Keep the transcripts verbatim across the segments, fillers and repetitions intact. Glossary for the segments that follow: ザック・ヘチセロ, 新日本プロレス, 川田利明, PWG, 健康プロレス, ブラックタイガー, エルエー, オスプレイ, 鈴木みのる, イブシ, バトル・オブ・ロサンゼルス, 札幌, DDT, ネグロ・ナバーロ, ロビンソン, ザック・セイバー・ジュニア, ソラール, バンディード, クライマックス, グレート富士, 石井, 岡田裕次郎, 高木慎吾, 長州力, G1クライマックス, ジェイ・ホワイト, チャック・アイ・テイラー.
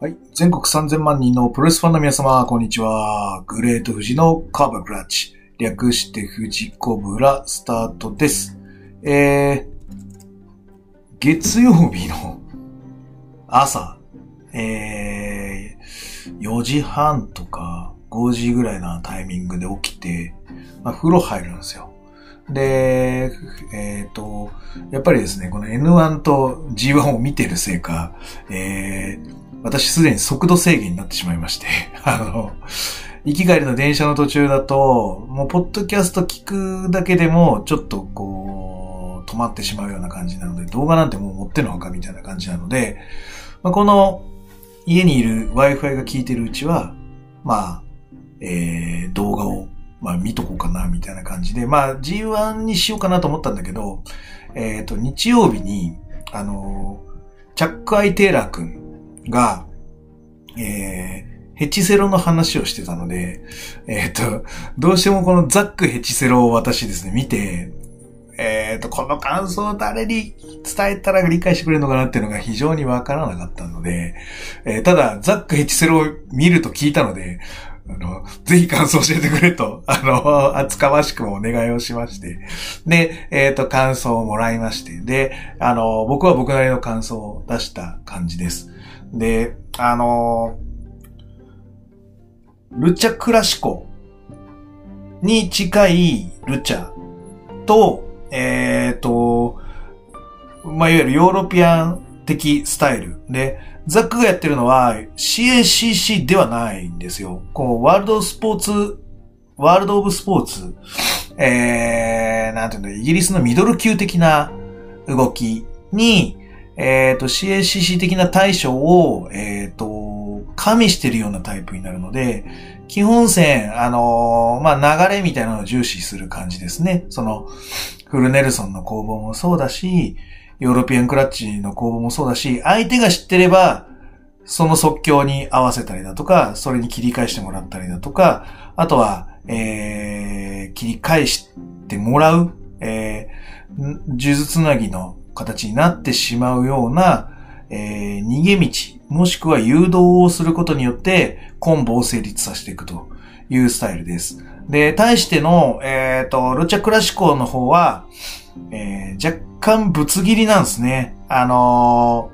はい。全国さんぜんまんにんのプロレスファンの皆様、こんにちは。グレート富士のカーブクラッチ。略して富士コブラスタートです。えー、月曜日の朝、えー、よじはんとかごじぐらいなタイミングで起きて、まあ、風呂入るんですよ。で、えっと、やっぱりですね、この エヌワン と ジーワン を見てるせいか、えー、私すでに速度制限になってしまいまして、あの、行き帰りの電車の途中だと、もうポッドキャスト聞くだけでも、ちょっとこう、止まってしまうような感じなので、動画なんてもう持ってのほかみたいな感じなので、まあ、この家にいる Wi-Fi が効いてるうちは、まあ、えー、動画を、まあ見とこうかな、みたいな感じで、まあ ジーワン にしようかなと思ったんだけど、えっと、日曜日に、あの、チャック・アイ・テイラー君、が、えー、ヘチセロの話をしてたので、えっと、どうしてもこのザックヘチセロを私ですね、見て、えっと、この感想を誰に伝えたら理解してくれるのかなっていうのが非常にわからなかったので、えー、ただ、ザックヘチセロを見ると聞いたので、あの、ぜひ感想教えてくれと、あの、厚かましくもお願いをしまして。で、えっと、感想をもらいまして。で、あの、僕は僕なりの感想を出した感じです。で、あのー、ルチャクラシコに近いルチャと、えっと、まあ、いわゆるヨーロピアン的スタイルで、ザックがやってるのは シーエーシーシー ではないんですよ。こう、ワールドスポーツ、ワールドオブスポーツ、えー、なんていうの、イギリスのミドル級的な動きに、えっと、シーエーシーシー 的な対処を、えっと、加味してるようなタイプになるので、基本線、あのー、まあ、流れみたいなのを重視する感じですね。その、フルネルソンの攻防もそうだし、ヨーロピアンクラッチの攻防もそうだし、相手が知ってれば、その即興に合わせたりだとか、それに切り返してもらったりだとか、あとは、えー、切り返してもらう、えー、呪術つなぎの形になってしまうような、えー、逃げ道、もしくは誘導をすることによって、コンボを成立させていくというスタイルです。で、対しての、えっと、ルチャクラシコの方は、えー、若干ぶつ切りなんですね。あの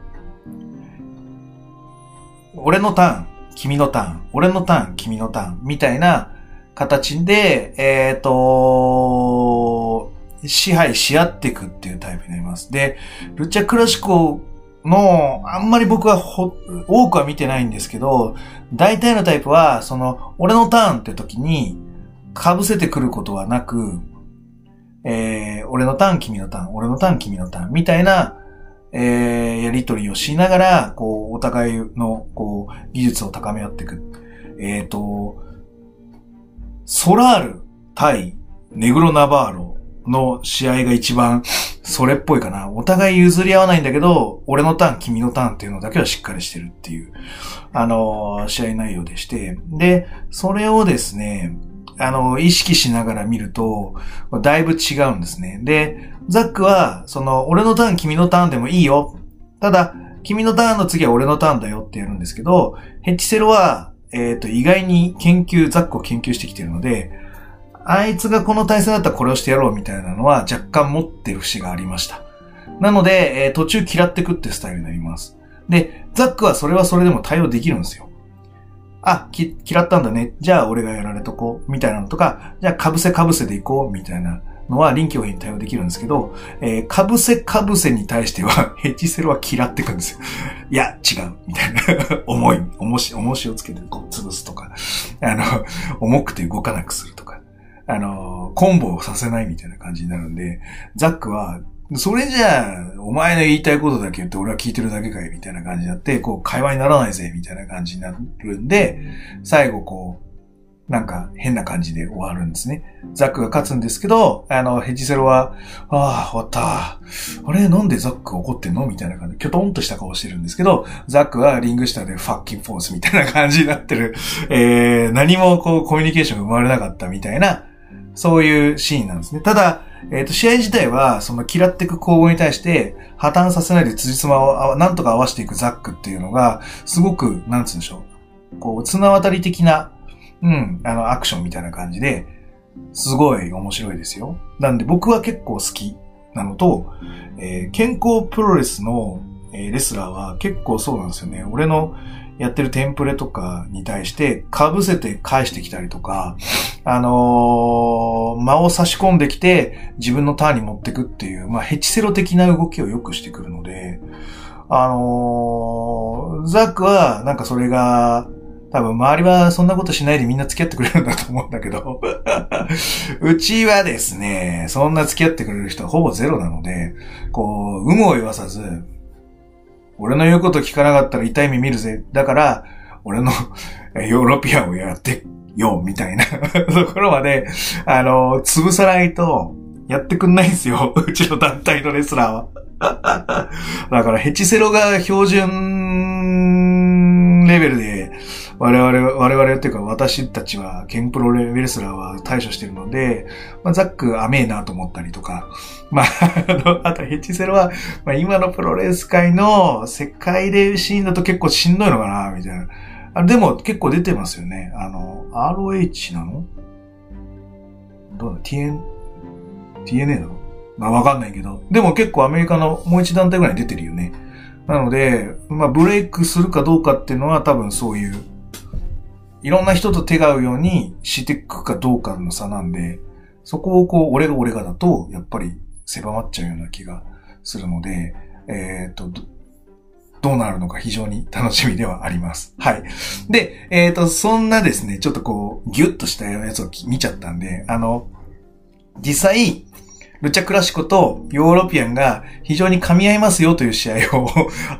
ー、俺のターン、君のターン、俺のターン、君のターン、みたいな形で、えっと、支配し合っていくっていうタイプになります。で、ルチャクラシコの、あんまり僕はほ多くは見てないんですけど、大体のタイプは、その、俺のターンって時に被せてくることはなく、えー、俺のターン、君のターン、俺のターン、君のターン、みたいな、えー、やりとりをしながら、こう、お互いの、こう、技術を高め合っていく。えっと、ソラール対ネグロナバーロの試合が一番、それっぽいかな。お互い譲り合わないんだけど、俺のターン、君のターンっていうのだけはしっかりしてるっていう、あのー、試合内容でして。で、それをですね、あの、意識しながら見ると、だいぶ違うんですね。で、ザックは、その、俺のターン、君のターンでもいいよ。ただ、君のターンの次は俺のターンだよってやるんですけど、ヘチセロは、えっと、意外に研究、ザックを研究してきてるので、あいつがこの対戦だったらこれをしてやろうみたいなのは若干持ってる節がありました。なので、えー、途中嫌ってくってスタイルになります。で、ザックはそれはそれでも対応できるんですよ。あ、き、嫌ったんだね。じゃあ俺がやられとこう。みたいなのとか、じゃあ被せ被せでいこう。みたいなのは臨機応変に対応できるんですけど、えー、被せ被せに対しては、ヘチセロは嫌ってくんですよ。いや、違う。みたいな。重い。重し、重しをつけてこう潰すとか、あの、重くて動かなくするとか、あの、コンボをさせないみたいな感じになるんで、ザックは、それじゃあ、お前の言いたいことだけ言って俺は聞いてるだけかいみたいな感じになって、こう、会話にならないぜみたいな感じになるんで、最後こう、なんか変な感じで終わるんですね。ザックが勝つんですけど、あの、ヘチセロは、ああ、終わった。あれ、なんでザック怒ってんのみたいな感じで、キョトンとした顔してるんですけど、ザックはリング下でファッキンフォースみたいな感じになってる。えー、何もこう、コミュニケーションが生まれなかったみたいな、そういうシーンなんですね。ただ、えっと、試合自体は、その嫌っていく攻防に対して、破綻させないで辻褄をなんとか合わせていくザックっていうのが、すごく、なんつうんでしょう。こう、綱渡り的な、うん、あの、アクションみたいな感じで、すごい面白いですよ。なんで僕は結構好きなのと、えー、健康プロレスの、えー、レスラーは結構そうなんですよね。俺のやってるテンプレとかに対して被せて返してきたりとか、あのー、間を差し込んできて自分のターンに持ってくっていう、まあヘチセロ的な動きをよくしてくるので、あのー、ザックはなんかそれが、多分周りはそんなことしないでみんな付き合ってくれるんだと思うんだけど。うちはですね、そんな付き合ってくれる人はほぼゼロなので、こう、有無を言わさず、俺の言うこと聞かなかったら痛い目見るぜ。だから、俺のヨーロピアンをやってよ、みたいなところまで、あの、潰さないとやってくんないんですよ。うちの団体のレスラーは。だからヘチセロが標準レベルで、我々、我々っていうか私たちは、ケンプロレスラーは対処してるので、まあ、ザック甘えなと思ったりとか、まあ、あとヘチセロは、まあ、今のプロレス界の世界でシーンだと結構しんどいのかな、みたいな。あでも結構出てますよね。あの、アールオーエイチ なのどうだ ?ティーエヌ、ティーエヌエー なのまあ、わかんないけど。でも結構アメリカのもう一団体ぐらい出てるよね。なので、まあ、ブレイクするかどうかっていうのは多分そういう、いろんな人と手が合うようにしていくかどうかの差なんで、そこをこう、俺が俺がだと、やっぱり狭まっちゃうような気がするので、えっと、どうなるのか非常に楽しみではあります。はい。で、えっと、そんなですね、ちょっとこう、ギュッとしたやつを見ちゃったんで、あの、実際、ルチャクラシコとヨーロピアンが非常に噛み合いますよという試合を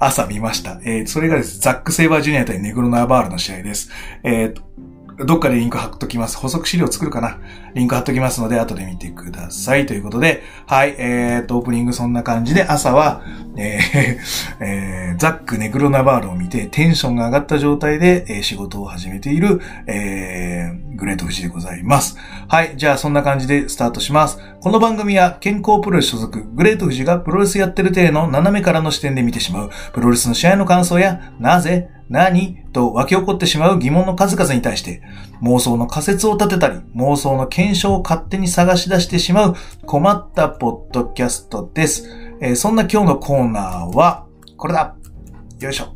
朝見ました。えー、それがですね、ザック・セイバー・ジュニア対ネグロ・ナバールの試合です。えー、どっかでリンク貼っときます。補足資料作るかな。リンク貼っときますので、後で見てください。ということで、はい、えーと、オープニングそんな感じで、朝は、えーえー、ザック・ネグロ・ナバールを見て、テンションが上がった状態で仕事を始めている、えーグレートフジでございます。はい。じゃあ、そんな感じでスタートします。この番組は、健康プロレス所属、グレートフジがプロレスやってる体の斜めからの視点で見てしまう、プロレスの試合の感想や、なぜ、何と湧き起こってしまう疑問の数々に対して、妄想の仮説を立てたり、妄想の検証を勝手に探し出してしまう、困ったポッドキャストです。えー、そんな今日のコーナーは、これだ。よいしょ。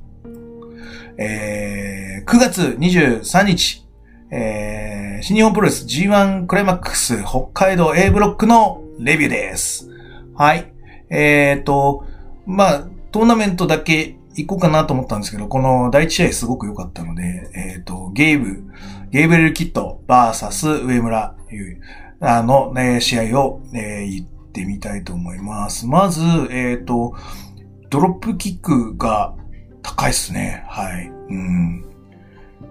えー、くがつにじゅうさんにち、えー、新日本プロレス ジーワン クライマックス北海道 A ブロックのレビューです。はい。えっと、まあ、トーナメントだけ行こうかなと思ったんですけど、このだいいち試合すごく良かったので、えっと、ゲイブ、ゲイブレルキッド ブイエス 上村優あの、ね、試合を、えー、行ってみたいと思います。まず、えっと、ドロップキックが高いっすね。はい。うん。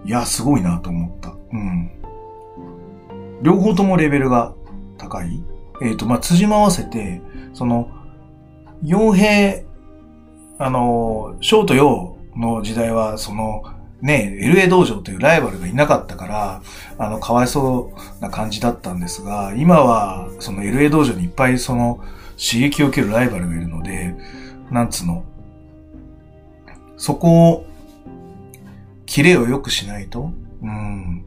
いや、すごいなと思った。うん。両方ともレベルが高い。えっと、まあ、辻も合わせて、その、傭兵、あの、ショート洋の時代は、その、ね、エルエー 道場というライバルがいなかったから、あの、かわいそうな感じだったんですが、今は、その エルエー 道場にいっぱいその、刺激を受けるライバルがいるので、なんつうの、そこを、キレを良くしないと、うん、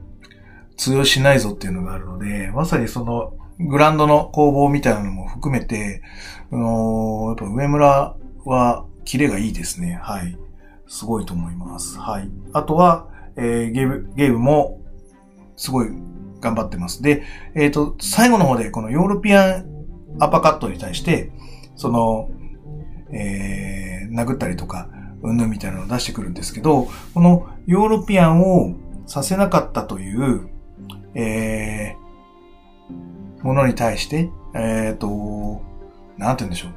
通用しないぞっていうのがあるので、まさにその、グラウンドの攻防みたいなのも含めて、あのー、やっぱ上村は、キレがいいですね。はい。すごいと思います。はい。あとは、えー、ゲーム、ゲームも、すごい、頑張ってます。で、えっと、最後の方で、このヨーロピアンアパカットに対して、その、えー、殴ったりとか、うんぬんみたいなのを出してくるんですけど、このヨーロピアンをさせなかったという、えー、ものに対して、えーと、なんて言うんでしょう。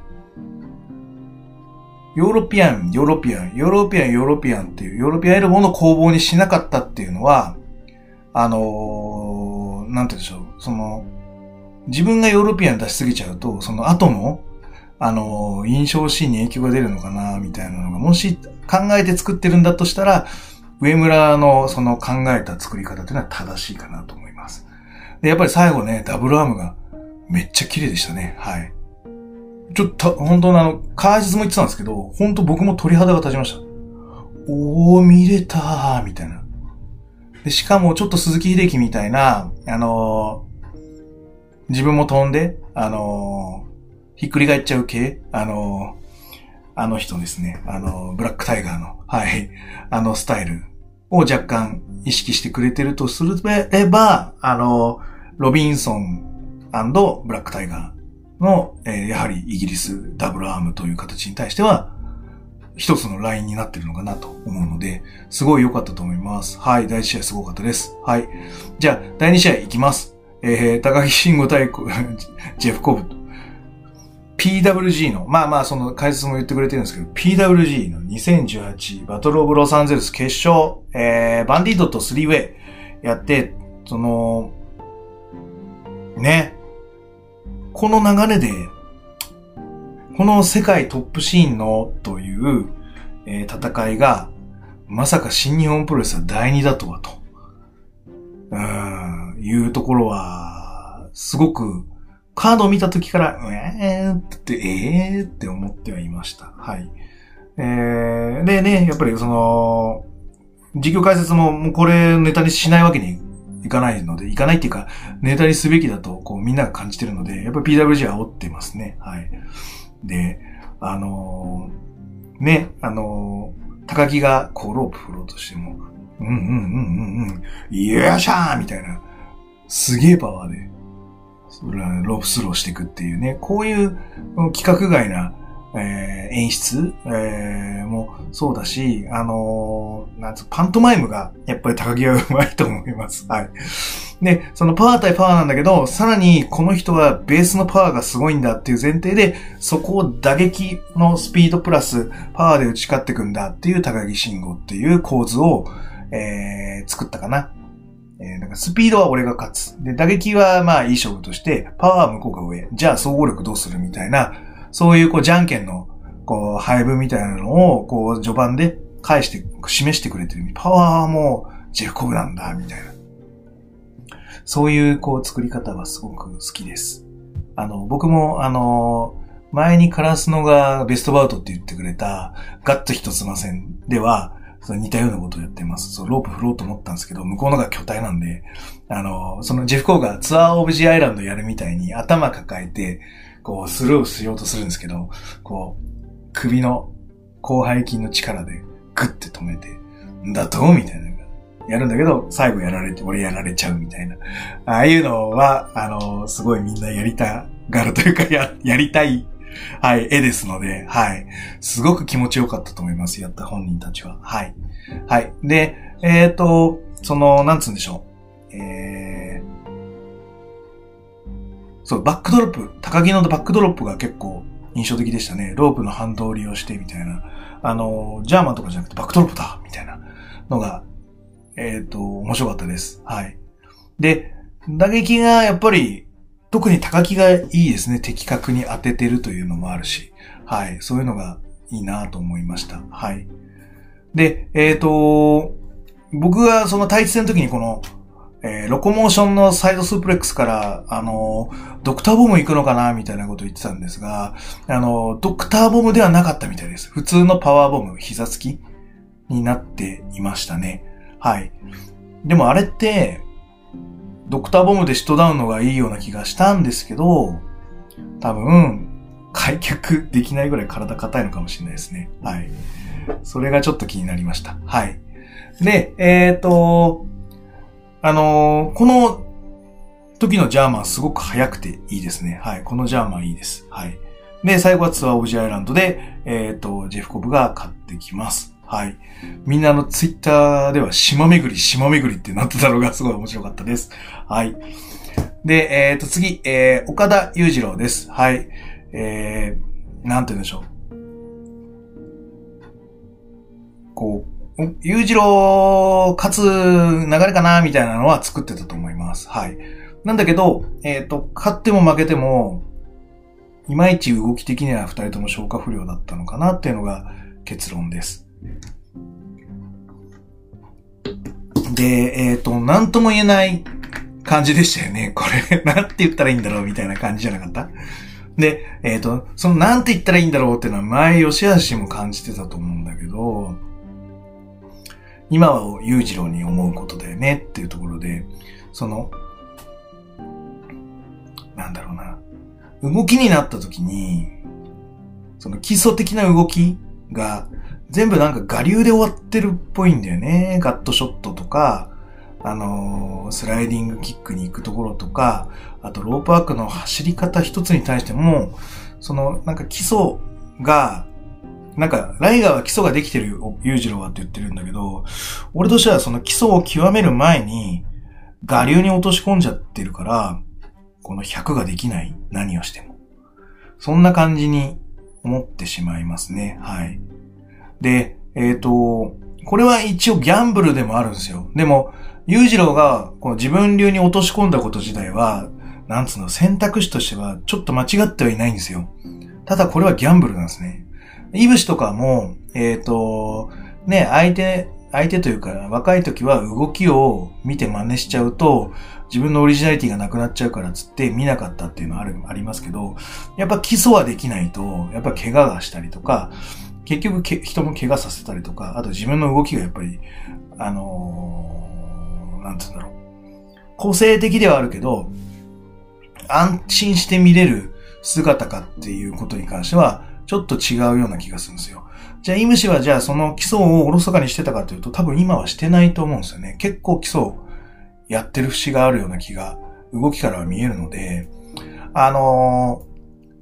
ヨーロピアン、ヨーロピアン、ヨーロピアン、ヨーロピアンっていう、ヨーロピアンエルボーの攻防にしなかったっていうのは、あのー、なんて言うんでしょう。その、自分がヨーロピアン出しすぎちゃうと、その後の、あの、印象シーンに影響が出るのかな、みたいなのが、もし考えて作ってるんだとしたら、上村のその考えた作り方というのは正しいかなと思います。で、やっぱり最後ね、ダブルアームがめっちゃ綺麗でしたね。はい。ちょっと、本当にあの、解説も言ってたんですけど、本当僕も鳥肌が立ちました。おー、見れたー、みたいな。で、しかもちょっと鈴木秀樹みたいな、あのー、自分も飛んで、あのー、ひっくり返っちゃう系、あのー、あの人ですね。あのー、ブラックタイガーの、はい、あのスタイルを若干意識してくれてるとすれば、あのー、ロビンソン&ブラックタイガーの、えー、やはりイギリスダブルアームという形に対しては、一つのラインになってるのかなと思うので、すごい良かったと思います。はい、だいいち試合すごかったです。はい。じゃあ、だいに試合いきます。えー、高木慎吾対ジェフコブと。ピーダブリュージー の、まあまあその解説も言ってくれてるんですけど、ピーダブリュージー のにせんじゅうはちバトルオブロサンゼルス決勝、えー、バンディードとスリーウェイやって、その、ね、この流れで、この世界トップシーンのという、えー、戦いが、まさか新日本プロレスはだいにだとはと、うーん、いうところは、すごく、カードを見た時から、えーって、えーって思ってはいました。はい。えー、でね、やっぱりその、実況解説も、もうこれネタにしないわけにいかないので、いかないっていうか、ネタにすべきだと、こうみんなが感じてるので、やっぱり ピーダブリュージー は煽ってますね。はい。で、あのー、ね、あのー、高木がこうロープ振ろうとしても、うんうんうんうんうん、よっしゃーみたいな、すげえパワーで、ロープスローしていくっていうね、こういう規格外な、えー、演出、えー、もそうだし、あのー、なんつパントマイムがやっぱり高木は上手いと思います。はい。で、そのパワー対パワーなんだけど、さらにこの人はベースのパワーがすごいんだっていう前提で、そこを打撃のスピードプラスパワーで打ち勝っていくんだっていう高木慎吾っていう構図を、えー、作ったかな。えー、なんかスピードは俺が勝つ。で、打撃はまあいい勝負として、パワーは向こうが上。じゃあ総合力どうするみたいな、そういうこうじゃんけんのこう配分みたいなのをこう序盤で返して、示してくれてる。パワーはもうジェフコブなんだ、みたいな。そういうこう作り方はすごく好きです。あの、僕もあの、前にカラスノがベストバウトって言ってくれた、ガッと一つませんでは、似たようなことをやってます。そう、ロープ振ろうと思ったんですけど、向こうのが巨体なんで、あの、そのジェフコーがツアーオブジーアイランドやるみたいに頭抱えて、こう、スルーしようとするんですけど、こう、首の広背筋の力でグッて止めて、んだとみたいな。やるんだけど、最後やられて、俺やられちゃうみたいな。ああいうのは、あの、すごいみんなやりたがるというか、や、やりたい。はい、絵ですので、はい。すごく気持ちよかったと思います。やった本人たちは。はい。はい。で、えっと、その、なんつうんでしょう。えー、そう、バックドロップ、高木のバックドロップが結構印象的でしたね。ロープの反動を利用して、みたいな。あの、ジャーマンとかじゃなくてバックドロップだみたいなのが、えっと、面白かったです。はい。で、打撃がやっぱり、特に高木がいいですね。的確に当ててるというのもあるし。はい。そういうのがいいなと思いました。はい。で、えっと、僕がその対戦の時にこの、えー、ロコモーションのサイドスープレックスから、あの、ドクターボム行くのかなみたいなこと言ってたんですが、あの、ドクターボムではなかったみたいです。普通のパワーボム、膝つきになっていましたね。はい。でもあれって、ドクターボムでシットダウンのがいいような気がしたんですけど、多分、開脚できないぐらい体硬いのかもしれないですね。はい。それがちょっと気になりました。はい。で、えっと、あのー、この時のジャーマンすごく速くていいですね。はい。このジャーマンいいです。はい。で、最後はツアーオブジーアイランドで、えっと、ジェフコブが勝ってきます。はい。みんなのツイッターでは島巡り、島巡りってなってたのがすごい面白かったです。はい。で、えっと、次、えー、岡田裕次郎です。はい。えー、なんて言うんでしょう。こう、裕次郎勝つ流れかなみたいなのは作ってたと思います。はい。なんだけど、えっと、勝っても負けても、いまいち動き的には二人とも消化不良だったのかなっていうのが結論です。で、えっと、なんとも言えない感じでしたよね。これ、なんて言ったらいいんだろうみたいな感じじゃなかった?で、えっと、そのなんて言ったらいいんだろうっていうのは前、吉橋も感じてたと思うんだけど、今は裕次郎に思うことだよねっていうところで、その、なんだろうな、動きになった時に、その基礎的な動きが全部なんか我流で終わってるっぽいんだよね。ガットショットとか、あのー、スライディングキックに行くところとか、あとロープワークの走り方一つに対しても、そのなんか基礎が、なんかライガーは基礎ができてる裕次郎はって言ってるんだけど、俺としてはその基礎を極める前に、我流に落とし込んじゃってるから、このひゃくができない。何をしても。そんな感じに思ってしまいますね。はい。で、えっと、これは一応ギャンブルでもあるんですよ。でも、裕次郎がこの自分流に落とし込んだこと自体は、なんつうの、選択肢としてはちょっと間違ってはいないんですよ。ただこれはギャンブルなんですね。いぶしとかも、えっと、ね、相手、相手というか、若い時は動きを見て真似しちゃうと、自分のオリジナリティがなくなっちゃうからつって見なかったっていうのはある、ありますけど、やっぱ基礎はできないと、やっぱ怪我がしたりとか、結局け人も怪我させたりとか、あと自分の動きがやっぱり、あのー、なんつうんだろう。個性的ではあるけど、安心して見れる姿かっていうことに関しては、ちょっと違うような気がするんですよ。じゃあ、イムシはじゃあその基礎をおろそかにしてたかというと、多分今はしてないと思うんですよね。結構基礎をやってる節があるような気が、動きからは見えるので、あの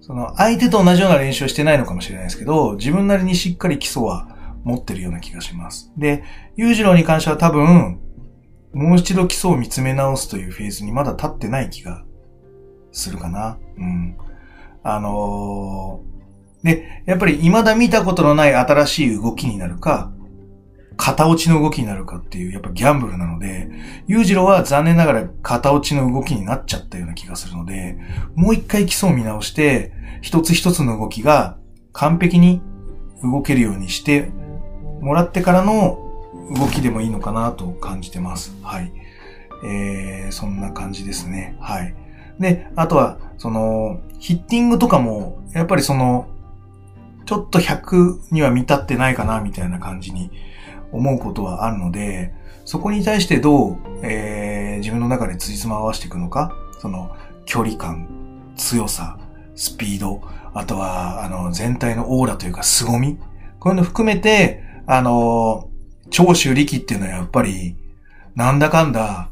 ー、その相手と同じような練習をしてないのかもしれないですけど、自分なりにしっかり基礎は持ってるような気がします。で、裕次郎に関しては多分、もう一度基礎を見つめ直すというフェーズにまだ立ってない気がするかな。うん。あのー、で、やっぱり未だ見たことのない新しい動きになるか、片落ちの動きになるかっていう、やっぱギャンブルなので、裕次郎は残念ながら片落ちの動きになっちゃったような気がするので、もう一回基礎を見直して、一つ一つの動きが完璧に動けるようにしてもらってからの動きでもいいのかなと感じてます。はい。えー、そんな感じですね。はい。で、あとは、その、ヒッティングとかも、やっぱりその、ちょっとひゃくには満たってないかな、みたいな感じに思うことはあるので、そこに対してどう、えー、自分の中でつじつまを合わせていくのか、その、距離感、強さ、スピード、あとは、あの、全体のオーラというか、凄み、こういうの含めて、あの、長州力っていうのはやっぱり、なんだかんだ、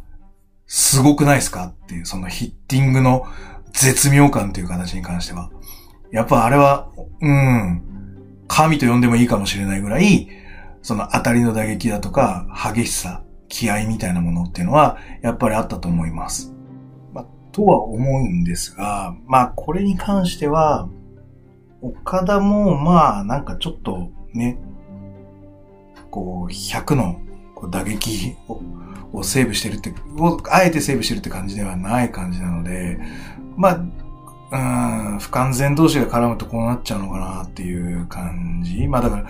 すごくないですかっていう、そのヒッティングの絶妙感という形に関しては。やっぱあれは、うん、神と呼んでもいいかもしれないぐらい、その当たりの打撃だとか、激しさ、気合みたいなものっていうのは、やっぱりあったと思います。まあ、とは思うんですが、まあ、これに関しては、岡田も、まあ、なんかちょっとね、こう、ひゃくの打撃を、をセーブしてるって、を、あえてセーブしてるって感じではない感じなので、まあ、うーん、不完全同士が絡むとこうなっちゃうのかなっていう感じ。まあだから、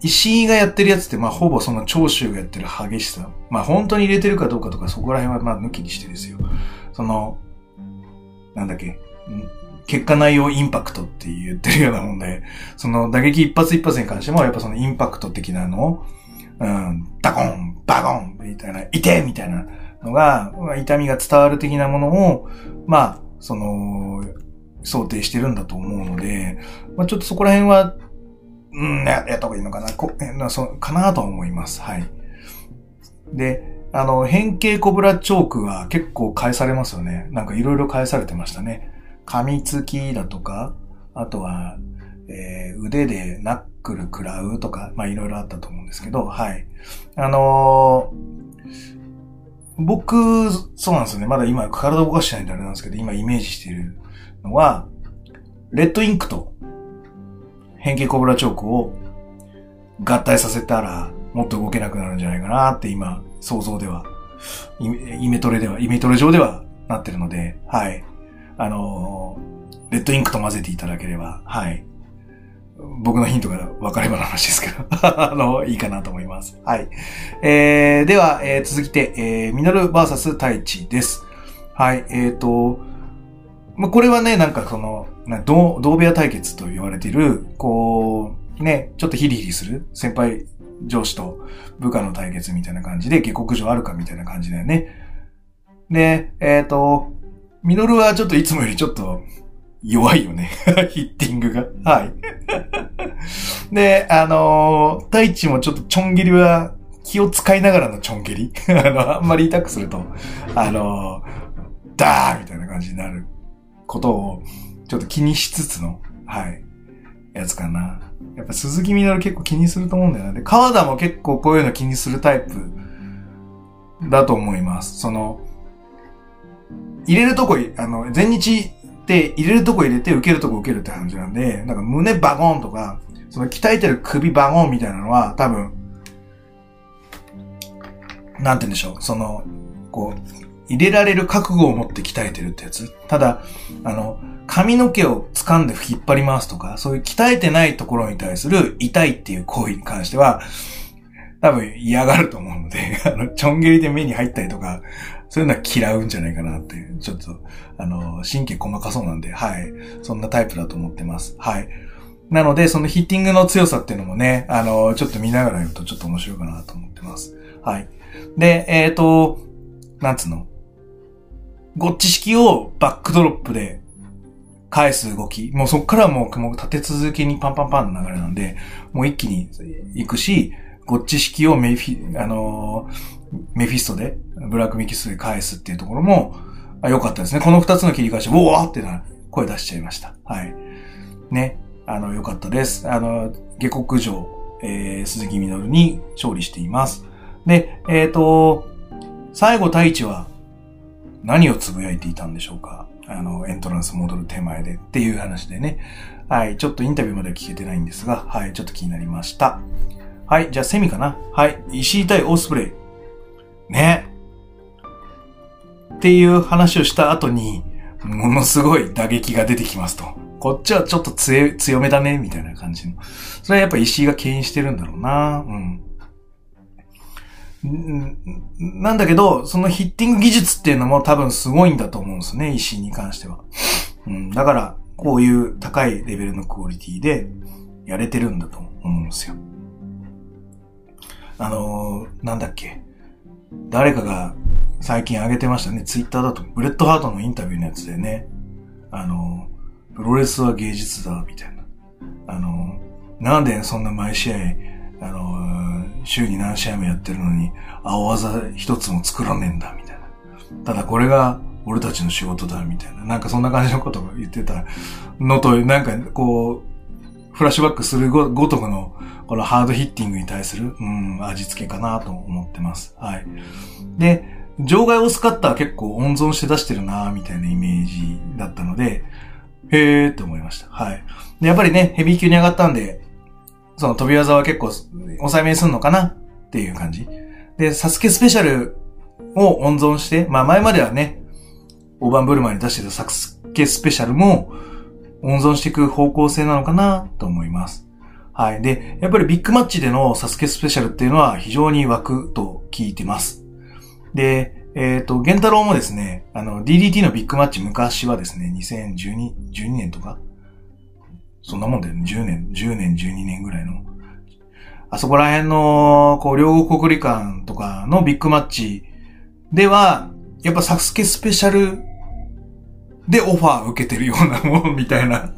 石井がやってるやつって、まあほぼその長州がやってる激しさ。まあ本当に入れてるかどうかとかそこら辺はまあ抜きにしてですよ。その、なんだっけ、結果内容インパクトって言ってるようなもんで、その打撃一発一発に関してもやっぱそのインパクト的なのを、うん、ダコン、バコン、みたいな、痛いみたいなのが、痛みが伝わる的なものを、まあ、その、想定してるんだと思うので、まあ、ちょっとそこら辺は、うん、や, やった方がいいのかな、こなそうかなと思います。はい。で、あの、変形コブラチョークは結構返されますよね。なんかいろいろ返されてましたね。噛みつきだとか、あとは、えー、腕でナックル食らうとか、まあいろいろあったと思うんですけど、はい。あのー、僕、そうなんですよね。まだ今体動かしてないんであれなんですけど、今イメージしているのは、レッドインクと変形コブラチョークを合体させたらもっと動けなくなるんじゃないかなって今、想像では、イメトレでは、イメトレ上ではなってるので、はい。あの、レッドインクと混ぜていただければ、はい。僕のヒントが分かればの話ですけど、あの、いいかなと思います。はい。えー、では、えー、続いて、えー、ミノル ブイエス 太一です。はい、えっと、まあ、これはね、なんかその、同部屋対決と言われている、こう、ね、ちょっとヒリヒリする先輩上司と部下の対決みたいな感じで、下克上あるかみたいな感じだよね。で、えっと、ミノルはちょっといつもよりちょっと弱いよね。ヒッティングが。はい。で、あのー、大地もちょっとちょん切りは気を使いながらのちょん蹴り。あの、あんまり痛くすると、あのー、ダーみたいな感じになることをちょっと気にしつつの、はい、やつかな。やっぱ鈴木みのる結構気にすると思うんだよな。で、川田も結構こういうの気にするタイプだと思います。その、入れるとこ、あの、前日って入れるとこ入れて受けるとこ受けるって感じなんで、なんか胸バゴンとか、その鍛えてる首バゴンみたいなのは多分、なんて言うんでしょう。その、こう、入れられる覚悟を持って鍛えてるってやつ。ただ、あの、髪の毛を掴んで引っ張りますとか、そういう鍛えてないところに対する痛いっていう行為に関しては、多分嫌がると思うので、あの、ちょん蹴りで目に入ったりとか、そういうのは嫌うんじゃないかなっていう、ちょっと、あの、神経細かそうなんで、はい。そんなタイプだと思ってます。はい。なので、そのヒッティングの強さっていうのもね、あの、ちょっと見ながらやるとちょっと面白いかなと思ってます。はい。で、えっと、なんつうの。ゴッチ式をバックドロップで返す動き。もうそっからはもう立て続けにパンパンパンの流れなんで、もう一気に行くし、ゴッチ式をメフィ、あのー、メフィストで、ブラックミキスで返すっていうところも、良かったですね。この二つの切り返し、ウォーってな声出しちゃいました。はい。ね。あの、良かったです。あの、下克上、えー、鈴木みのるに勝利しています。で、えっと、最後太一は、何をつぶやいていたんでしょうか。あの、エントランス戻る手前でっていう話でね。はい。ちょっとインタビューまでは聞けてないんですが、はい。ちょっと気になりました。はい。じゃあ、セミかな。はい。石井対オスプレイ。ね。っていう話をした後に、ものすごい打撃が出てきますと。こっちはちょっと強、強めだね、みたいな感じの。それはやっぱ石井が牽引してるんだろうな。うん。なんだけど、そのヒッティング技術っていうのも多分すごいんだと思うんですね、石井に関しては。うん、だから、こういう高いレベルのクオリティでやれてるんだと思うんですよ。あのー、なんだっけ。誰かが最近上げてましたね、ツイッターだと。ブレッドハートのインタビューのやつでね。あのー、プロレスは芸術だ、みたいな。あのー、なんでそんな毎試合、あのー、週に何試合もやってるのに、青技一つも作らねえんだ、みたいな。ただこれが俺たちの仕事だ、みたいな。なんかそんな感じのことを言ってたのと、なんかこう、フラッシュバックするご、ごとくの、このハードヒッティングに対する、うん、味付けかなと思ってます。はい。で、場外オスカッター結構温存して出してるな、みたいなイメージだったので、へーって思いました。はい。で、やっぱりね、ヘビー級に上がったんで、その飛び技は結構抑えめにすんのかなっていう感じ。で、サスケスペシャルを温存して、まあ前まではね、大盤振る舞いに出してたサスケスペシャルも温存していく方向性なのかなと思います。はい。で、やっぱりビッグマッチでのサスケスペシャルっていうのは非常に枠と聞いてます。で、えっと、源太郎もですね、あの、ディーディーティー のビッグマッチ昔はですね、にせんじゅうに、じゅうにねんとかそんなもんだよね。じゅうねん、じゅうねん、じゅうにねんぐらいの。あそこら辺の、こう、両国国技館とかのビッグマッチでは、やっぱサスケスペシャルでオファー受けてるようなもんみたいな、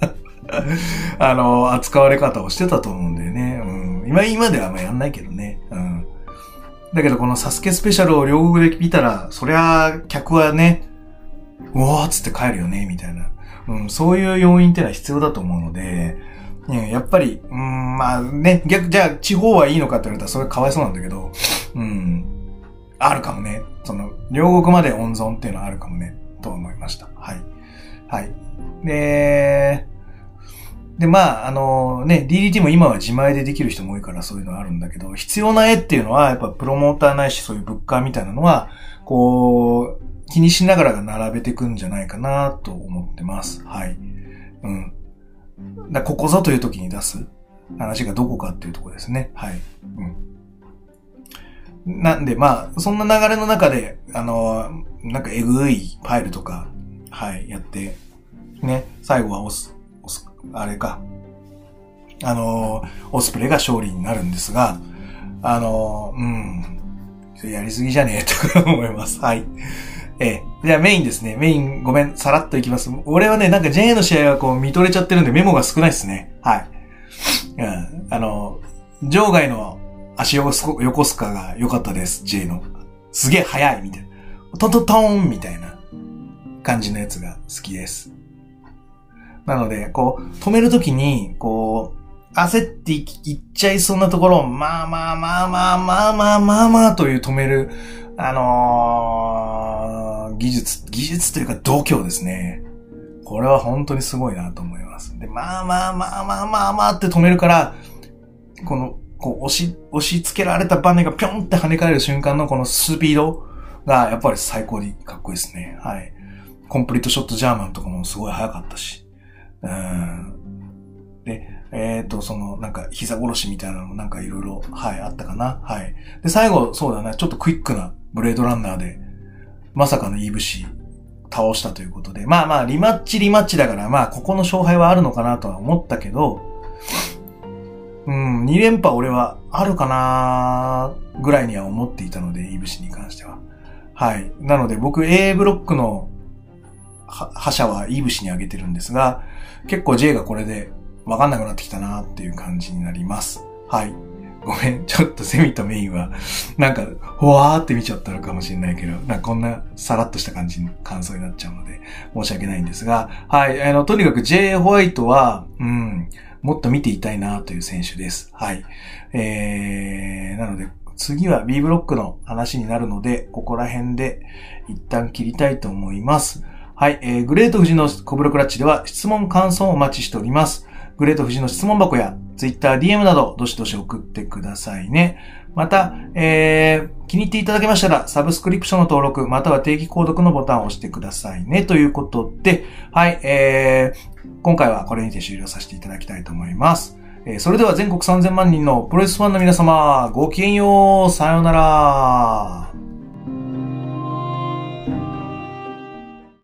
あの、扱われ方をしてたと思うんだよね。うん、今、今ではあんまやんないけどね。うん。だけどこのサスケスペシャルを両国で見たら、そりゃ、客はね、うわーっつって帰るよね、みたいな。うん、そういう要因ってのは必要だと思うので、ね、やっぱり、うん、まあね、逆、じゃあ地方はいいのかって言われたらそれかわいそうなんだけど、うん、あるかもね。その、両国まで温存っていうのはあるかもね、と思いました。はい。はい。で、で、まあ、あのね、ディーディーティー も今は自前でできる人も多いからそういうのはあるんだけど、必要な絵っていうのはやっぱプロモーターないしそういうブッカーみたいなのは、こう、気にしながら並べていくんじゃないかなと思ってます。はい。うん。だここぞという時に出す話がどこかっていうところですね。はい。うん。なんで、まあ、そんな流れの中で、あの、なんかえぐいパイルとか、はい、やって、ね、最後はオス、オス、あれか、あの、オスプレイが勝利になるんですが、あの、うん、やりすぎじゃねえと思います。はい。えー、じゃあメインですね。メイン、ごめん、さらっといきます。俺はね、なんか ジェイ の試合はこう見とれちゃってるんでメモが少ないですね。はい。うん、あの、場外の足横スカが良かったです、J の。すげえ速い、みたいな。トントントンみたいな感じのやつが好きです。なので、こう、止めるときに、こう、焦っていっちゃいそうなところを、まあまあまあまあまあまあまあまあという止める、あのー、技術、技術というか度胸ですね。これは本当にすごいなと思います。で、まあまあまあまあまあまあって止めるから、この、こう、押し、押し付けられたバネがピョンって跳ね返る瞬間のこのスピードがやっぱり最高にかっこいいですね。はい。コンプリートショットジャーマンとかもすごい速かったし。うん。で、えっ、ー、と、その、なんか、膝殺しみたいなのもなんかいろいろ、はい、あったかな。はい。で、最後、そうだな、ちょっとクイックなブレードランナーで、まさかのイブシ倒したということで、まあまあ、リマッチリマッチだから、まあ、ここの勝敗はあるのかなとは思ったけど、うん、に連覇俺はあるかなーぐらいには思っていたので、イブシに関しては。はい。なので僕 A ブロックの覇者はイブシにあげてるんですが、結構 J がこれでわかんなくなってきたなーっていう感じになります。はい。ごめん。ちょっとセミとメインは、なんか、ほわーって見ちゃったのかもしれないけど、なんかこんなさらっとした感じの感想になっちゃうので、申し訳ないんですが、はい。あの、とにかく J ホワイトは、うん、もっと見ていたいなという選手です。はい。えー、なので、次は B ブロックの話になるので、ここら辺で一旦切りたいと思います。はい。えー、グレート富士のコブロクラッチでは質問感想をお待ちしております。グレート富士の質問箱や Twitter、ディーエム などどしどし送ってくださいね。また、えー、気に入っていただけましたらサブスクリプションの登録または定期購読のボタンを押してくださいねということで、はい、えー、今回はこれにて終了させていただきたいと思います。えー、それでは全国さんぜんまん人のプロレスファンの皆様、ごきげんよう、さようなら。